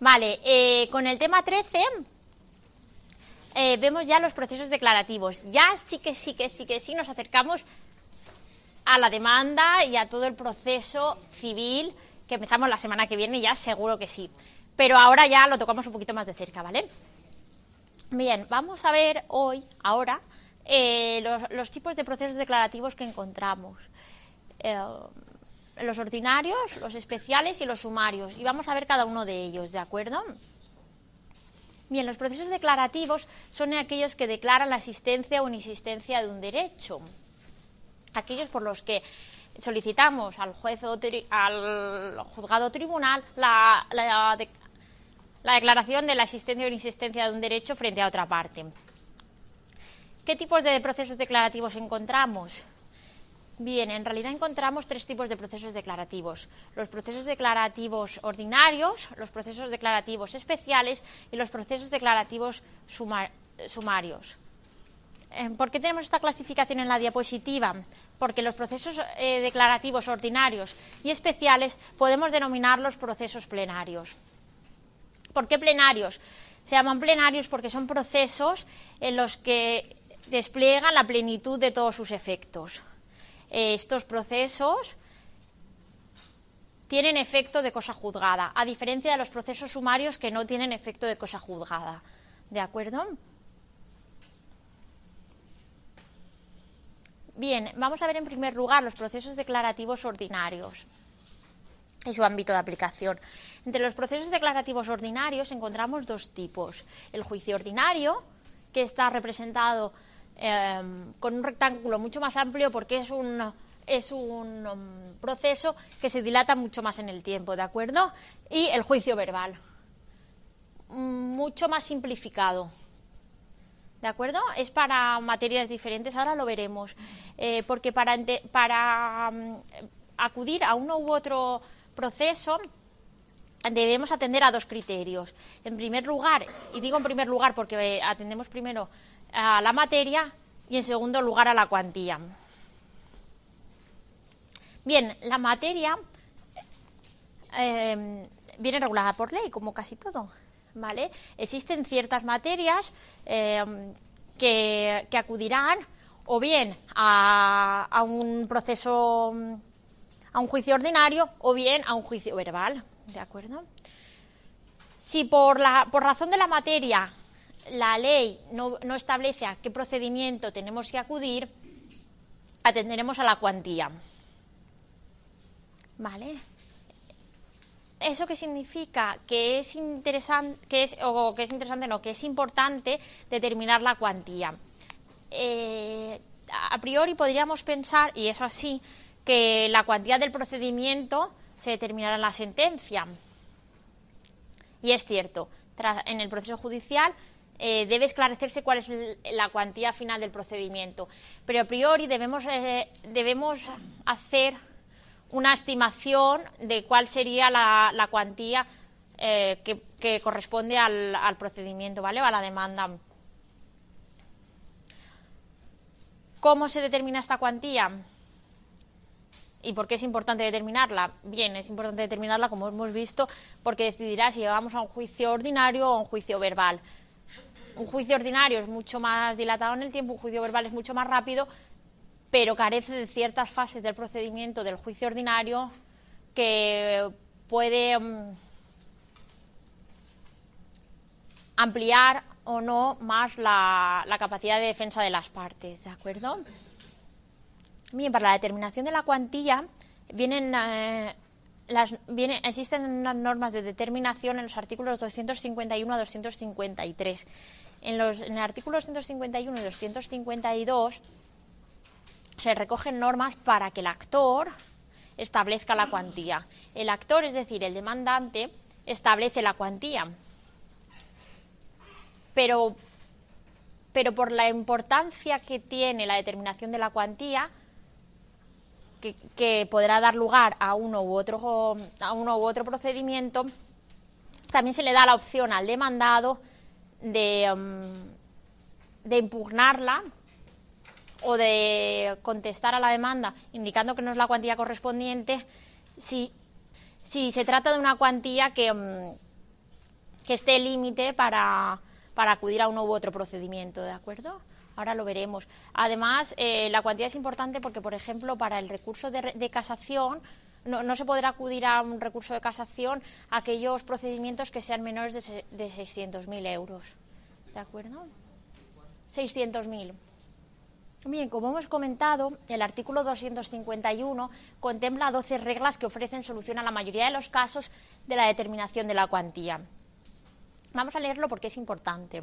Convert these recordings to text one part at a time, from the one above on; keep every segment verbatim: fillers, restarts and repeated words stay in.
Vale, eh, con el tema trece eh, vemos ya los procesos declarativos. Ya sí que sí que sí que sí nos acercamos a la demanda y a todo el proceso civil que empezamos la semana que viene, ya seguro que sí. Pero ahora ya lo tocamos un poquito más de cerca, ¿vale? Bien, vamos a ver hoy, ahora, eh, los, los tipos de procesos declarativos que encontramos. Eh, los ordinarios, los especiales y los sumarios, y vamos a ver cada uno de ellos, ¿de acuerdo? Bien, los procesos declarativos son aquellos que declaran la existencia o inexistencia de un derecho, aquellos por los que solicitamos al juez o tri, al juzgado tribunal la, la, de, la declaración de la existencia o inexistencia de un derecho frente a otra parte. ¿Qué tipos de procesos declarativos encontramos? Bien, en realidad encontramos tres tipos de procesos declarativos: los procesos declarativos ordinarios, los procesos declarativos especiales y los procesos declarativos sumar, sumarios. ¿Por qué tenemos esta clasificación en la diapositiva? Porque los procesos eh, declarativos ordinarios y especiales podemos denominarlos procesos plenarios. ¿Por qué plenarios? Se llaman plenarios porque son procesos en los que despliegan la plenitud de todos sus efectos. Estos procesos tienen efecto de cosa juzgada, a diferencia de los procesos sumarios que no tienen efecto de cosa juzgada. ¿De acuerdo? Bien, vamos a ver en primer lugar los procesos declarativos ordinarios y su ámbito de aplicación. Entre los procesos declarativos ordinarios encontramos dos tipos: el juicio ordinario, que está representado Eh, con un rectángulo mucho más amplio porque es un, es un um, proceso que se dilata mucho más en el tiempo, ¿de acuerdo? Y el juicio verbal, mucho más simplificado, ¿de acuerdo? Es para materias diferentes, ahora lo veremos, eh, porque para, ente, para um, acudir a uno u otro proceso debemos atender a dos criterios. En primer lugar, y digo en primer lugar porque atendemos primero a la materia y en segundo lugar a la cuantía. Bien, la materia eh, viene regulada por ley, como casi todo, ¿vale? Existen ciertas materias eh, que, que acudirán o bien a, a un proceso, a un juicio ordinario o bien a un juicio verbal, ¿de acuerdo? Si por, la, por razón de la materia la ley no, no establece a qué procedimiento tenemos que acudir, atenderemos a la cuantía. ¿Vale? ¿Eso qué significa? Que es interesante, que es, o que es interesante no, que es importante determinar la cuantía. Eh, a priori podríamos pensar, y eso así, que la cuantía del procedimiento se determinará en la sentencia. Y es cierto, tras, en el proceso judicial Eh, debe esclarecerse cuál es la cuantía final del procedimiento, pero a priori debemos, eh, debemos hacer una estimación de cuál sería la, la cuantía eh, que, que corresponde al, al procedimiento, ¿vale? A la demanda. ¿Cómo se determina esta cuantía? ¿Y por qué es importante determinarla? Bien, es importante determinarla, como hemos visto, porque decidirá si llevamos a un juicio ordinario o a un juicio verbal. Un juicio ordinario es mucho más dilatado en el tiempo, un juicio verbal es mucho más rápido, pero carece de ciertas fases del procedimiento del juicio ordinario que puede um, ampliar o no más la, la capacidad de defensa de las partes, ¿de acuerdo? Bien, para la determinación de la cuantía vienen... Eh, Las, viene, existen unas normas de determinación en los artículos doscientos cincuenta y uno a doscientos cincuenta y tres. En los, en el artículo doscientos cincuenta y uno y doscientos cincuenta y dos se recogen normas para que el actor establezca la cuantía. El actor, es decir, el demandante, establece la cuantía. Pero, pero por la importancia que tiene la determinación de la cuantía, Que, que podrá dar lugar a uno u otro a uno u otro procedimiento, también se le da la opción al demandado de, um, de impugnarla o de contestar a la demanda indicando que no es la cuantía correspondiente si, si se trata de una cuantía que, que esté límite para, para acudir a uno u otro procedimiento, ¿de acuerdo? Ahora lo veremos. Además, eh, la cuantía es importante porque, por ejemplo, para el recurso de, de casación, no, no se podrá acudir a un recurso de casación a aquellos procedimientos que sean menores de, de seiscientos mil euros, ¿de acuerdo? seiscientos mil. Bien, como hemos comentado, el artículo doscientos cincuenta y uno contempla doce reglas que ofrecen solución a la mayoría de los casos de la determinación de la cuantía. Vamos a leerlo porque es importante.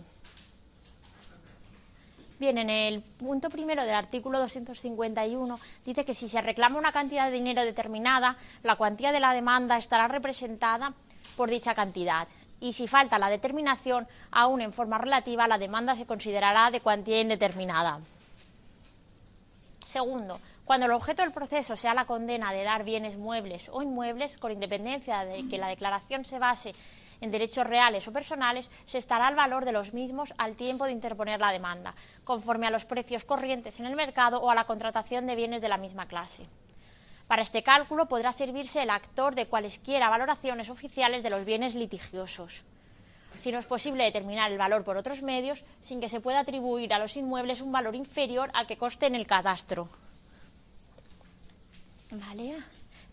Bien, en el punto primero del artículo doscientos cincuenta y uno dice que si se reclama una cantidad de dinero determinada, la cuantía de la demanda estará representada por dicha cantidad. Y si falta la determinación, aún en forma relativa, la demanda se considerará de cuantía indeterminada. Segundo, cuando el objeto del proceso sea la condena de dar bienes muebles o inmuebles, con independencia de que la declaración se base en derechos reales o personales, se estará el valor de los mismos al tiempo de interponer la demanda, conforme a los precios corrientes en el mercado o a la contratación de bienes de la misma clase. Para este cálculo podrá servirse el actor de cualesquiera valoraciones oficiales de los bienes litigiosos, si no es posible determinar el valor por otros medios, sin que se pueda atribuir a los inmuebles un valor inferior al que conste en el catastro. ¿Vale?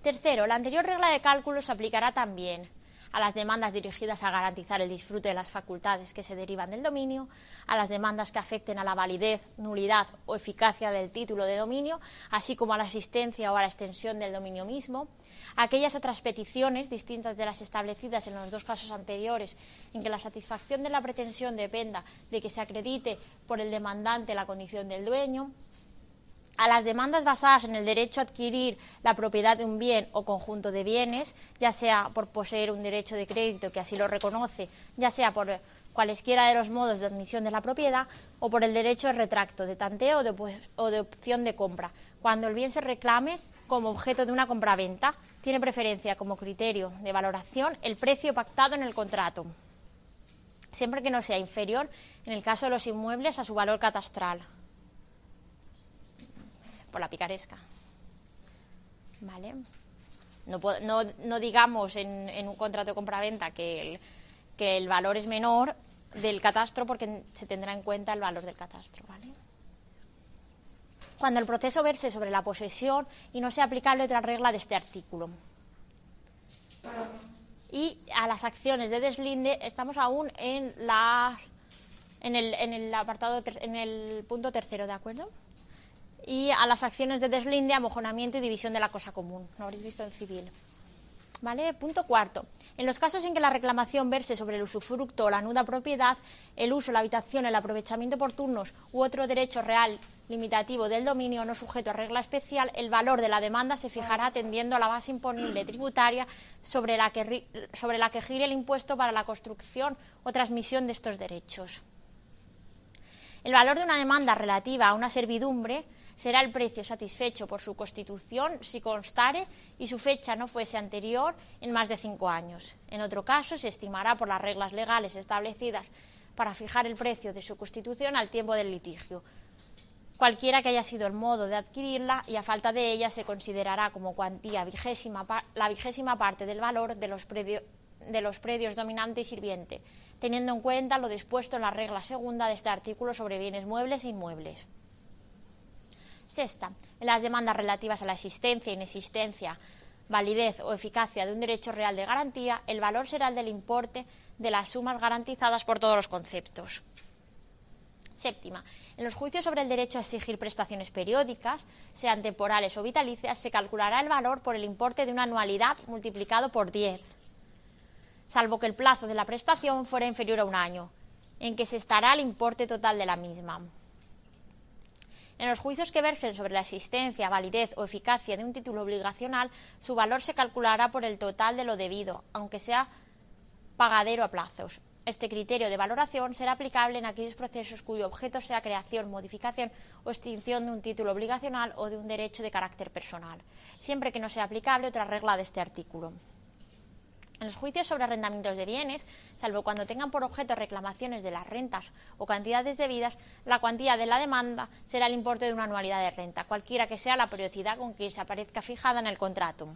Tercero, la anterior regla de cálculo se aplicará también a las demandas dirigidas a garantizar el disfrute de las facultades que se derivan del dominio, a las demandas que afecten a la validez, nulidad o eficacia del título de dominio, así como a la asistencia o a la extensión del dominio mismo, aquellas otras peticiones, distintas de las establecidas en los dos casos anteriores, en que la satisfacción de la pretensión dependa de que se acredite por el demandante la condición del dueño, a las demandas basadas en el derecho a adquirir la propiedad de un bien o conjunto de bienes, ya sea por poseer un derecho de crédito que así lo reconoce, ya sea por cualesquiera de los modos de admisión de la propiedad o por el derecho de retracto, de tanteo o de opción de compra, cuando el bien se reclame como objeto de una compraventa, tiene preferencia como criterio de valoración el precio pactado en el contrato, siempre que no sea inferior, en el caso de los inmuebles, a su valor catastral. Por la picaresca, ¿vale? No, no, no digamos en, en un contrato de compraventa que el, que el valor es menor del catastro porque se tendrá en cuenta el valor del catastro, ¿vale? Cuando el proceso verse sobre la posesión y no sea aplicable otra regla de este artículo. Y a las acciones de deslinde estamos aún en, la, en, el, en el apartado, ter, en el punto tercero, ¿de acuerdo? Y a las acciones de deslinde, amojonamiento y división de la cosa común. Lo habréis visto en civil. ¿Vale? Punto cuarto. En los casos en que la reclamación verse sobre el usufructo o la nuda propiedad, el uso, la habitación, el aprovechamiento por turnos u otro derecho real limitativo del dominio no sujeto a regla especial, el valor de la demanda se fijará atendiendo a la base imponible tributaria sobre la que, sobre la que gire el impuesto para la construcción o transmisión de estos derechos. El valor de una demanda relativa a una servidumbre será el precio satisfecho por su constitución si constare y su fecha no fuese anterior en más de cinco años. En otro caso, se estimará por las reglas legales establecidas para fijar el precio de su constitución al tiempo del litigio, cualquiera que haya sido el modo de adquirirla, y a falta de ella se considerará como cuantía vigésima, la vigésima parte del valor de los, predio, de los predios dominante y sirviente, teniendo en cuenta lo dispuesto en la regla segunda de este artículo sobre bienes muebles e inmuebles. Sexta, en las demandas relativas a la existencia, inexistencia, validez o eficacia de un derecho real de garantía, el valor será el del importe de las sumas garantizadas por todos los conceptos. Séptima, en los juicios sobre el derecho a exigir prestaciones periódicas, sean temporales o vitalicias, se calculará el valor por el importe de una anualidad multiplicado por diez, salvo que el plazo de la prestación fuera inferior a un año, en que se estará el importe total de la misma. En los juicios que versen sobre la existencia, validez o eficacia de un título obligacional, su valor se calculará por el total de lo debido, aunque sea pagadero a plazos. Este criterio de valoración será aplicable en aquellos procesos cuyo objeto sea creación, modificación o extinción de un título obligacional o de un derecho de carácter personal, siempre que no sea aplicable otra regla de este artículo. En los juicios sobre arrendamientos de bienes, salvo cuando tengan por objeto reclamaciones de las rentas o cantidades debidas, la cuantía de la demanda será el importe de una anualidad de renta, cualquiera que sea la periodicidad con que se aparezca fijada en el contrato.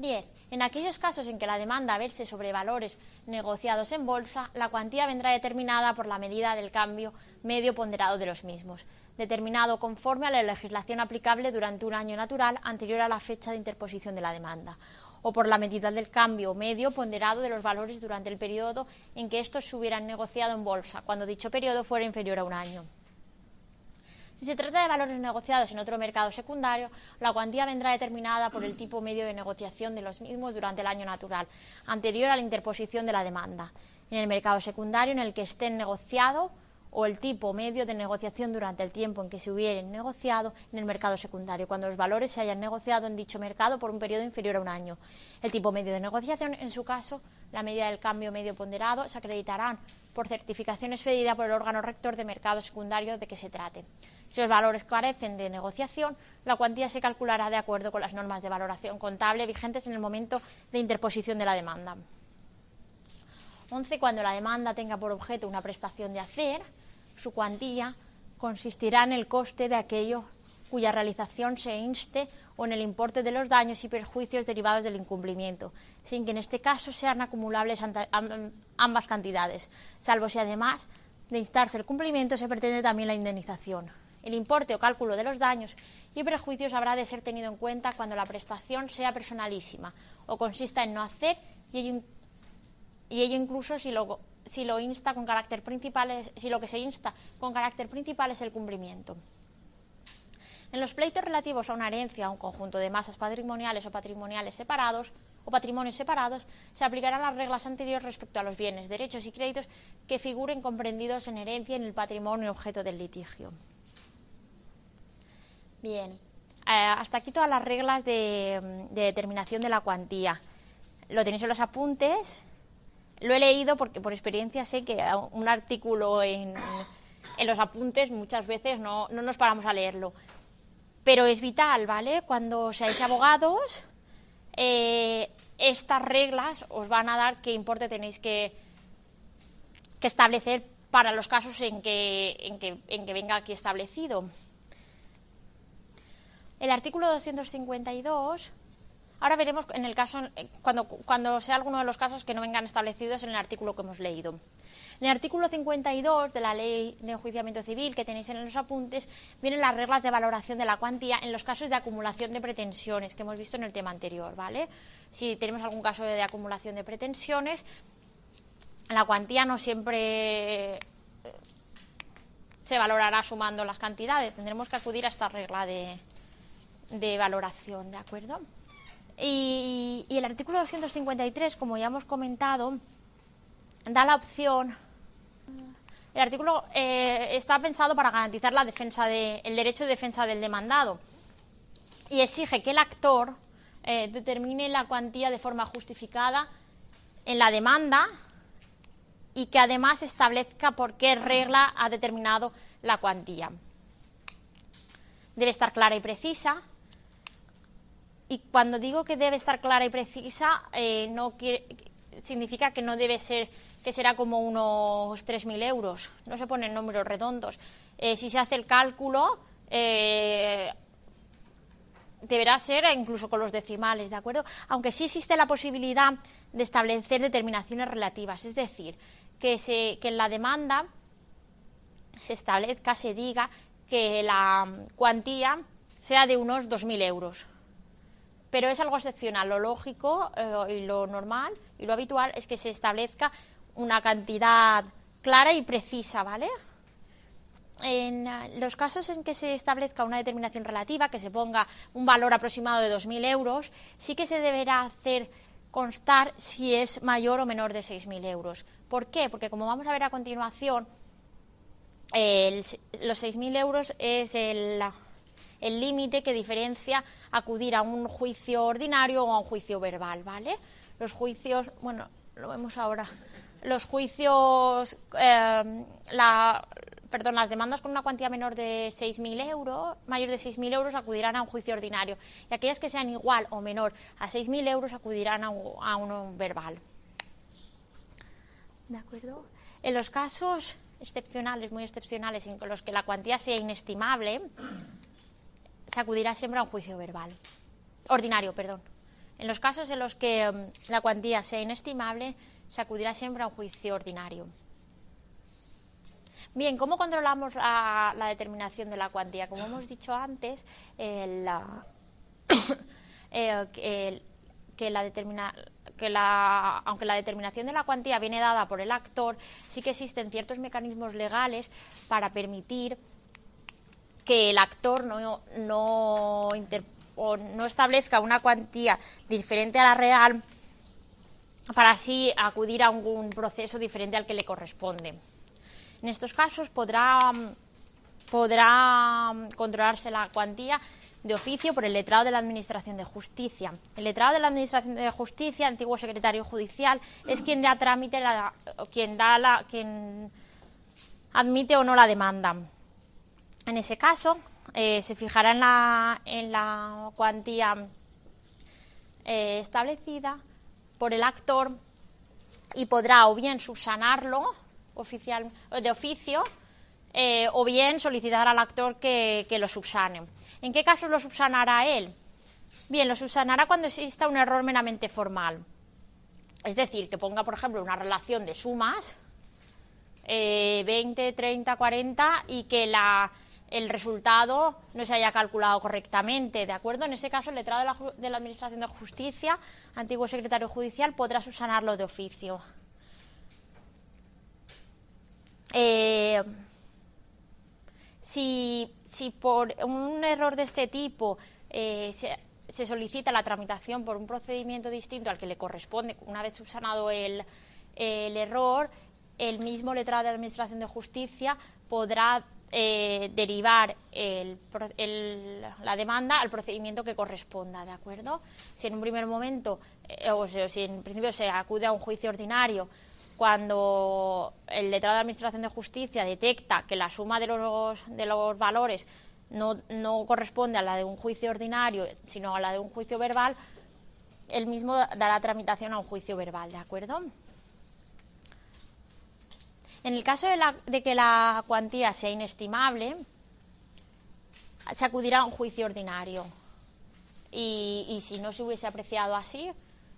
diez. En aquellos casos en que la demanda verse sobre valores negociados en bolsa, la cuantía vendrá determinada por la medida del cambio medio ponderado de los mismos, determinado conforme a la legislación aplicable durante un año natural anterior a la fecha de interposición de la demanda, o por la medida del cambio medio ponderado de los valores durante el periodo en que estos se hubieran negociado en bolsa, cuando dicho periodo fuera inferior a un año. Si se trata de valores negociados en otro mercado secundario, la cuantía vendrá determinada por el tipo medio de negociación de los mismos durante el año natural, anterior a la interposición de la demanda, en el mercado secundario en el que estén negociados, o el tipo medio de negociación durante el tiempo en que se hubieran negociado en el mercado secundario, cuando los valores se hayan negociado en dicho mercado por un periodo inferior a un año. El tipo medio de negociación, en su caso, la medida del cambio medio ponderado, se acreditarán por certificación expedida por el órgano rector de mercado secundario de que se trate. Si los valores carecen de negociación, la cuantía se calculará de acuerdo con las normas de valoración contable vigentes en el momento de interposición de la demanda. once. Cuando la demanda tenga por objeto una prestación de hacer, su cuantía consistirá en el coste de aquello cuya realización se inste o en el importe de los daños y perjuicios derivados del incumplimiento, sin que en este caso sean acumulables ambas cantidades, salvo si además de instarse el cumplimiento se pretende también la indemnización. El importe o cálculo de los daños y perjuicios habrá de ser tenido en cuenta cuando la prestación sea personalísima o consista en no hacer y ello y ello incluso si lo, si, lo insta con carácter principal es, si lo que se insta con carácter principal es el cumplimiento. En los pleitos relativos a una herencia, a un conjunto de masas patrimoniales o patrimoniales separados o patrimonios separados, se aplicarán las reglas anteriores respecto a los bienes, derechos y créditos que figuren comprendidos en herencia en el patrimonio objeto del litigio. Bien, eh, hasta aquí todas las reglas de, de determinación de la cuantía. Lo tenéis en los apuntes. Lo he leído porque por experiencia sé que un artículo en, en los apuntes muchas veces no, no nos paramos a leerlo. Pero es vital, ¿vale? Cuando seáis abogados, eh, estas reglas os van a dar qué importe tenéis que, que establecer para los casos en que, en que, en que venga aquí establecido. El artículo doscientos cincuenta y dos... Ahora veremos en el caso, cuando, cuando sea alguno de los casos que no vengan establecidos en el artículo que hemos leído. En el artículo cincuenta y dos de la Ley de Enjuiciamiento Civil que tenéis en los apuntes vienen las reglas de valoración de la cuantía en los casos de acumulación de pretensiones que hemos visto en el tema anterior, ¿vale? Si tenemos algún caso de acumulación de pretensiones, la cuantía no siempre se valorará sumando las cantidades. Tendremos que acudir a esta regla de, de valoración, ¿de acuerdo? Y, y el artículo doscientos cincuenta y tres, como ya hemos comentado, da la opción. El artículo eh, está pensado para garantizar la defensa de, el derecho de defensa del demandado y exige que el actor eh, determine la cuantía de forma justificada en la demanda y que además establezca por qué regla ha determinado la cuantía. Debe estar clara y precisa. Y cuando digo que debe estar clara y precisa, eh, no quiere, significa que no debe ser, que será como unos tres mil euros. No se ponen números redondos. Eh, si se hace el cálculo, eh, deberá ser incluso con los decimales, ¿de acuerdo? Aunque sí existe la posibilidad de establecer determinaciones relativas. Es decir, que, se, que en la demanda se establezca, se diga que la cuantía sea de unos dos mil euros. Pero es algo excepcional. Lo lógico eh, y lo normal y lo habitual es que se establezca una cantidad clara y precisa, ¿vale? En uh, los casos en que se establezca una determinación relativa, que se ponga un valor aproximado de dos mil euros, sí que se deberá hacer constar si es mayor o menor de seis mil euros. ¿Por qué? Porque como vamos a ver a continuación, eh, el, los seis mil euros es el... el límite que diferencia acudir a un juicio ordinario o a un juicio verbal, ¿vale? Los juicios, bueno, lo vemos ahora, los juicios, eh, la, perdón, las demandas con una cuantía menor de seis mil euros, mayor de seis mil euros acudirán a un juicio ordinario y aquellas que sean igual o menor a seis mil euros acudirán a, un, a uno verbal, ¿de acuerdo? En los casos excepcionales, muy excepcionales, en los que la cuantía sea inestimable, se acudirá siempre a un juicio verbal, ordinario, perdón. En los casos en los que um, la cuantía sea inestimable, se acudirá siempre a un juicio ordinario. Bien, ¿cómo controlamos la, la determinación de la cuantía? Como hemos dicho antes, eh, la, eh, que, que la determina, que la, aunque la determinación de la cuantía viene dada por el actor, sí que existen ciertos mecanismos legales para permitir que el actor no, no, inter, o no establezca una cuantía diferente a la real para así acudir a un proceso diferente al que le corresponde. En estos casos podrá, podrá controlarse la cuantía de oficio por el letrado de la Administración de Justicia. El letrado de la Administración de Justicia, antiguo secretario judicial, es quien da trámite, la, quien, da la, quien admite o no la demanda. En ese caso, eh, se fijará en la, en la cuantía eh, establecida por el actor y podrá o bien subsanarlo oficial, de oficio eh, o bien solicitar al actor que, que lo subsane. ¿En qué casos lo subsanará él? Bien, lo subsanará cuando exista un error meramente formal. Es decir, que ponga, por ejemplo, una relación de sumas, eh, veinte, treinta, cuarenta, y que la, el resultado no se haya calculado correctamente, ¿de acuerdo? En ese caso, el letrado de la, de la Administración de Justicia, antiguo secretario judicial, podrá subsanarlo de oficio. Eh, si, si por un error de este tipo eh, se, se solicita la tramitación por un procedimiento distinto al que le corresponde, una vez subsanado el, el error, el mismo letrado de la Administración de Justicia podrá eh, derivar el, el, la demanda al procedimiento que corresponda, ¿de acuerdo? Si en un primer momento, eh, o sea, si en principio se acude a un juicio ordinario, cuando el letrado de Administración de Justicia detecta que la suma de los, de los valores no, no corresponde a la de un juicio ordinario, sino a la de un juicio verbal, él mismo dará tramitación a un juicio verbal, ¿de acuerdo? En el caso de, la, de que la cuantía sea inestimable, se acudirá a un juicio ordinario. Y, y si no se hubiese apreciado así,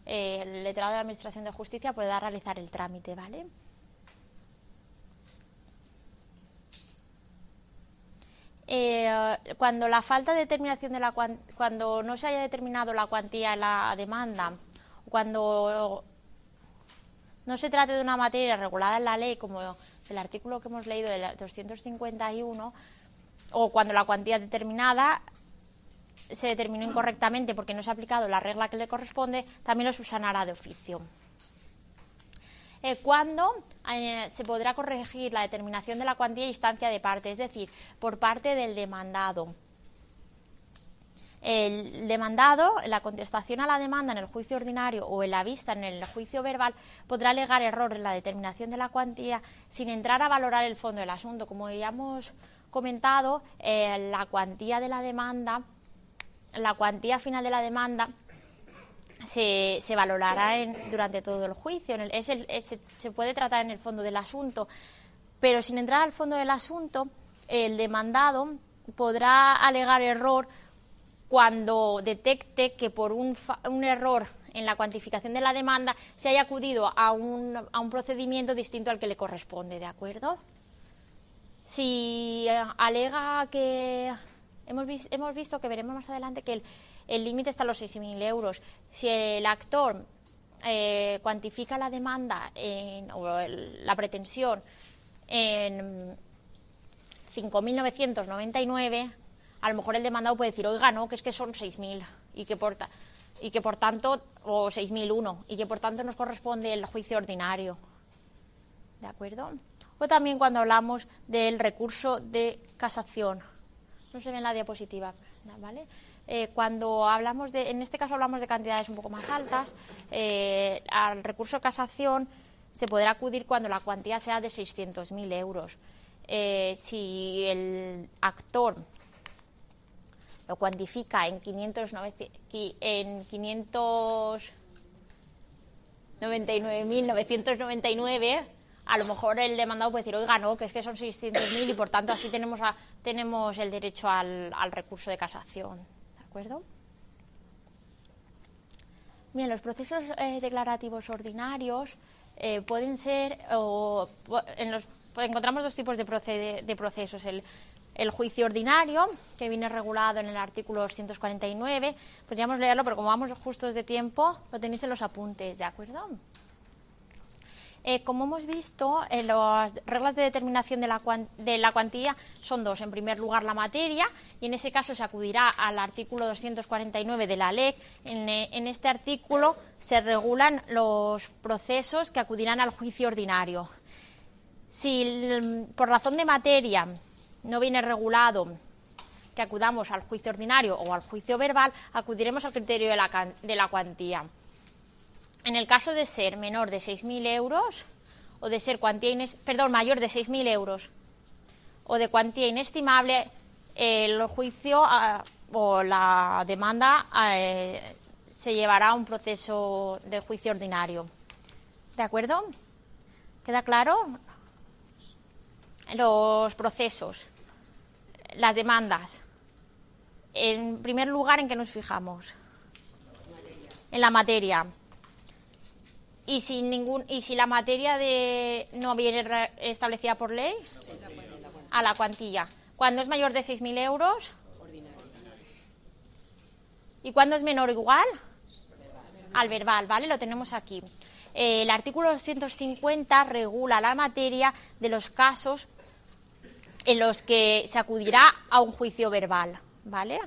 el letrado de la Administración de Justicia podrá realizar el trámite, ¿vale? Eh, cuando la falta de determinación de la cuando no se haya determinado la cuantía en la demanda, cuando no se trate de una materia regulada en la ley, como el artículo que hemos leído del doscientos cincuenta y uno, o cuando la cuantía determinada se determinó incorrectamente porque no se ha aplicado la regla que le corresponde, también lo subsanará de oficio. Eh, ¿Cuándo eh, se podrá corregir la determinación de la cuantía e instancia de parte? Es decir, por parte del demandado. El demandado, en la contestación a la demanda en el juicio ordinario o en la vista en el juicio verbal, podrá alegar error en la determinación de la cuantía sin entrar a valorar el fondo del asunto. Como ya hemos comentado, eh, la cuantía de la demanda... La cuantía final de la demanda se, se valorará en, durante todo el juicio. En el, es el, es, se puede tratar en el fondo del asunto, pero sin entrar al fondo del asunto, el demandado podrá alegar error cuando detecte que por un, fa, un error en la cuantificación de la demanda se haya acudido a un, a un procedimiento distinto al que le corresponde, ¿de acuerdo? Si eh, alega que... Hemos, vis, hemos visto que veremos más adelante que el límite está a los seis mil euros. Si el actor eh, cuantifica la demanda en, o el, la pretensión en cinco mil novecientos noventa y nueve, a lo mejor el demandado puede decir, oiga, no, que es que son seis mil y que por, y que por tanto, o seis mil uno, y que por tanto nos corresponde el juicio ordinario. ¿De acuerdo? O también cuando hablamos del recurso de casación. No se ve en la diapositiva, ¿vale? Eh, cuando hablamos de, en este caso hablamos de cantidades un poco más altas, eh, al recurso de casación se podrá acudir cuando la cuantía sea de seiscientos mil euros. Eh, si el actor lo cuantifica en quinientos noventa y nueve mil novecientos noventa y nueve, a lo mejor el demandado puede decir, oiga, no, que es que son seiscientos mil y por tanto así tenemos, a, tenemos el derecho al, al recurso de casación, ¿de acuerdo? Bien, los procesos eh, declarativos ordinarios eh, pueden ser, o en los, encontramos dos tipos de, procede, de procesos, el, el juicio ordinario, que viene regulado en el artículo doscientos cuarenta y nueve, podríamos leerlo, pero como vamos justos de tiempo, lo tenéis en los apuntes, ¿de acuerdo? Eh, como hemos visto, eh, las reglas de determinación de la, de la cuantía son dos. En primer lugar, la materia, y en ese caso se acudirá al artículo doscientos cuarenta y nueve de la L E C. En, en este artículo se regulan los procesos que acudirán al juicio ordinario. Si por razón de materia no viene regulado que acudamos al juicio ordinario o al juicio verbal, acudiremos al criterio de la, de la cuantía. En el caso de ser menor de seis mil euros o de ser cuantía ines, perdón, mayor de seis mil euros o de cuantía inestimable, el juicio eh, o la demanda eh, se llevará a un proceso de juicio ordinario. ¿De acuerdo? ¿Queda claro? Los procesos, las demandas. En primer lugar, ¿en qué nos fijamos? En la materia. Y si ningún y si la materia de no viene establecida por ley, a la cuantía. Cuando es mayor de seis mil euros y cuando es menor o igual al verbal, ¿vale? Lo tenemos aquí. Eh, el artículo doscientos cincuenta regula la materia de los casos en los que se acudirá a un juicio verbal, ¿vale?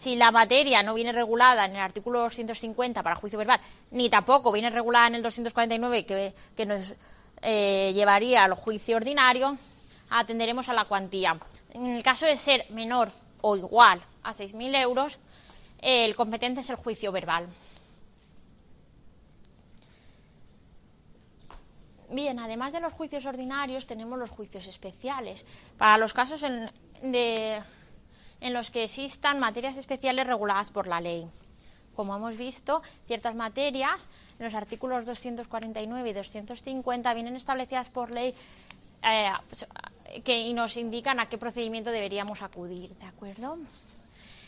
Si la materia no viene regulada en el artículo doscientos cincuenta para juicio verbal, ni tampoco viene regulada en el doscientos cuarenta y nueve que, que nos eh, llevaría al juicio ordinario, atenderemos a la cuantía. En el caso de ser menor o igual a seis mil euros, eh, el competente es el juicio verbal. Bien, además de los juicios ordinarios, tenemos los juicios especiales. Para los casos en, de... en los que existan materias especiales reguladas por la ley. Como hemos visto, ciertas materias, en los artículos doscientos cuarenta y nueve y doscientos cincuenta, vienen establecidas por ley eh, que, y nos indican a qué procedimiento deberíamos acudir, ¿de acuerdo?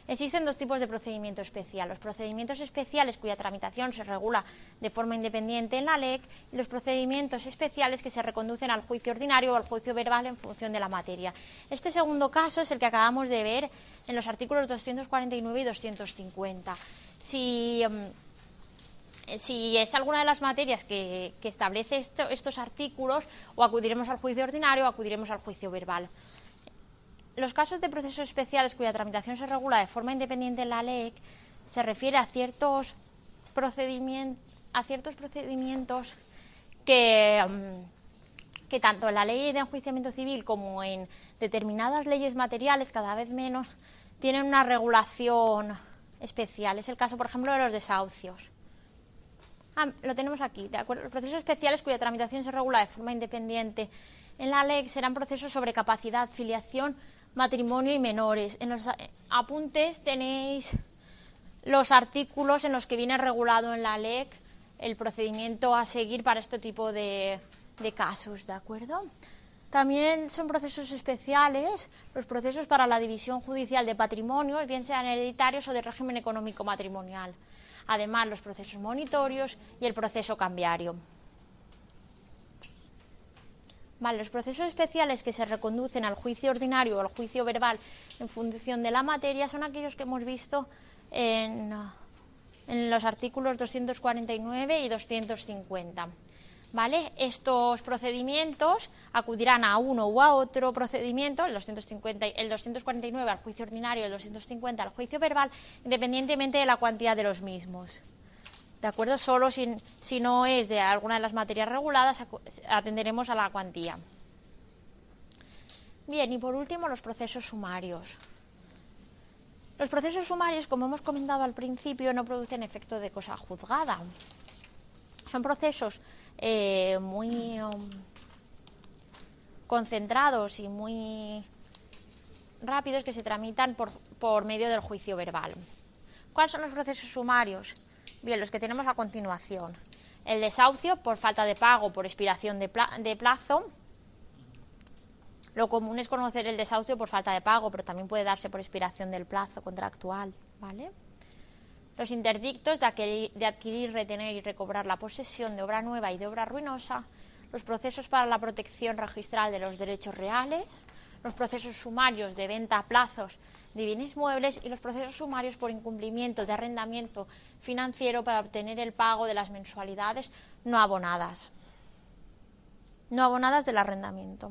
Existen dos tipos de procedimiento especial, los procedimientos especiales cuya tramitación se regula de forma independiente en la L E C y los procedimientos especiales que se reconducen al juicio ordinario o al juicio verbal en función de la materia. Este segundo caso es el que acabamos de ver en los artículos doscientos cuarenta y nueve y doscientos cincuenta. Si, si es alguna de las materias que, que establece esto, estos artículos, o acudiremos al juicio ordinario o acudiremos al juicio verbal. Los casos de procesos especiales cuya tramitación se regula de forma independiente en la L E C se refiere a ciertos procedimientos, a ciertos procedimientos que, que tanto en la ley de enjuiciamiento civil como en determinadas leyes materiales, cada vez menos, tienen una regulación especial. Es el caso, por ejemplo, de los desahucios. Ah, lo tenemos aquí, ¿de acuerdo? Los procesos especiales cuya tramitación se regula de forma independiente en la L E C serán procesos sobre capacidad, filiación, matrimonio y menores. En los apuntes tenéis los artículos en los que viene regulado en la L E C el procedimiento a seguir para este tipo de, de casos, ¿de acuerdo? También son procesos especiales los procesos para la división judicial de patrimonios, bien sean hereditarios o de régimen económico matrimonial. Además, los procesos monitorios y el proceso cambiario. Vale, los procesos especiales que se reconducen al juicio ordinario o al juicio verbal en función de la materia son aquellos que hemos visto en, en los artículos doscientos cuarenta y nueve y doscientos cincuenta. ¿Vale? Estos procedimientos acudirán a uno u a otro procedimiento, el, doscientos cincuenta, el doscientos cuarenta y nueve al juicio ordinario y el doscientos cincuenta al juicio verbal, independientemente de la cuantía de los mismos. ¿De acuerdo? Solo si, si no es de alguna de las materias reguladas, atenderemos a la cuantía. Bien, y por último, los procesos sumarios. Los procesos sumarios, como hemos comentado al principio, no producen efecto de cosa juzgada. Son procesos eh, muy um, concentrados y muy rápidos que se tramitan por, por medio del juicio verbal. ¿Cuáles son los procesos sumarios? Bien, los que tenemos a continuación. El desahucio por falta de pago, por expiración de plazo. Lo común es conocer el desahucio por falta de pago, pero también puede darse por expiración del plazo contractual, ¿vale? los interdictos de adquirir, de adquirir, retener y recobrar la posesión de obra nueva y de obra ruinosa, los procesos para la protección registral de los derechos reales, los procesos sumarios de venta a plazos de bienes muebles y los procesos sumarios por incumplimiento de arrendamiento financiero para obtener el pago de las mensualidades no abonadas, no abonadas del arrendamiento.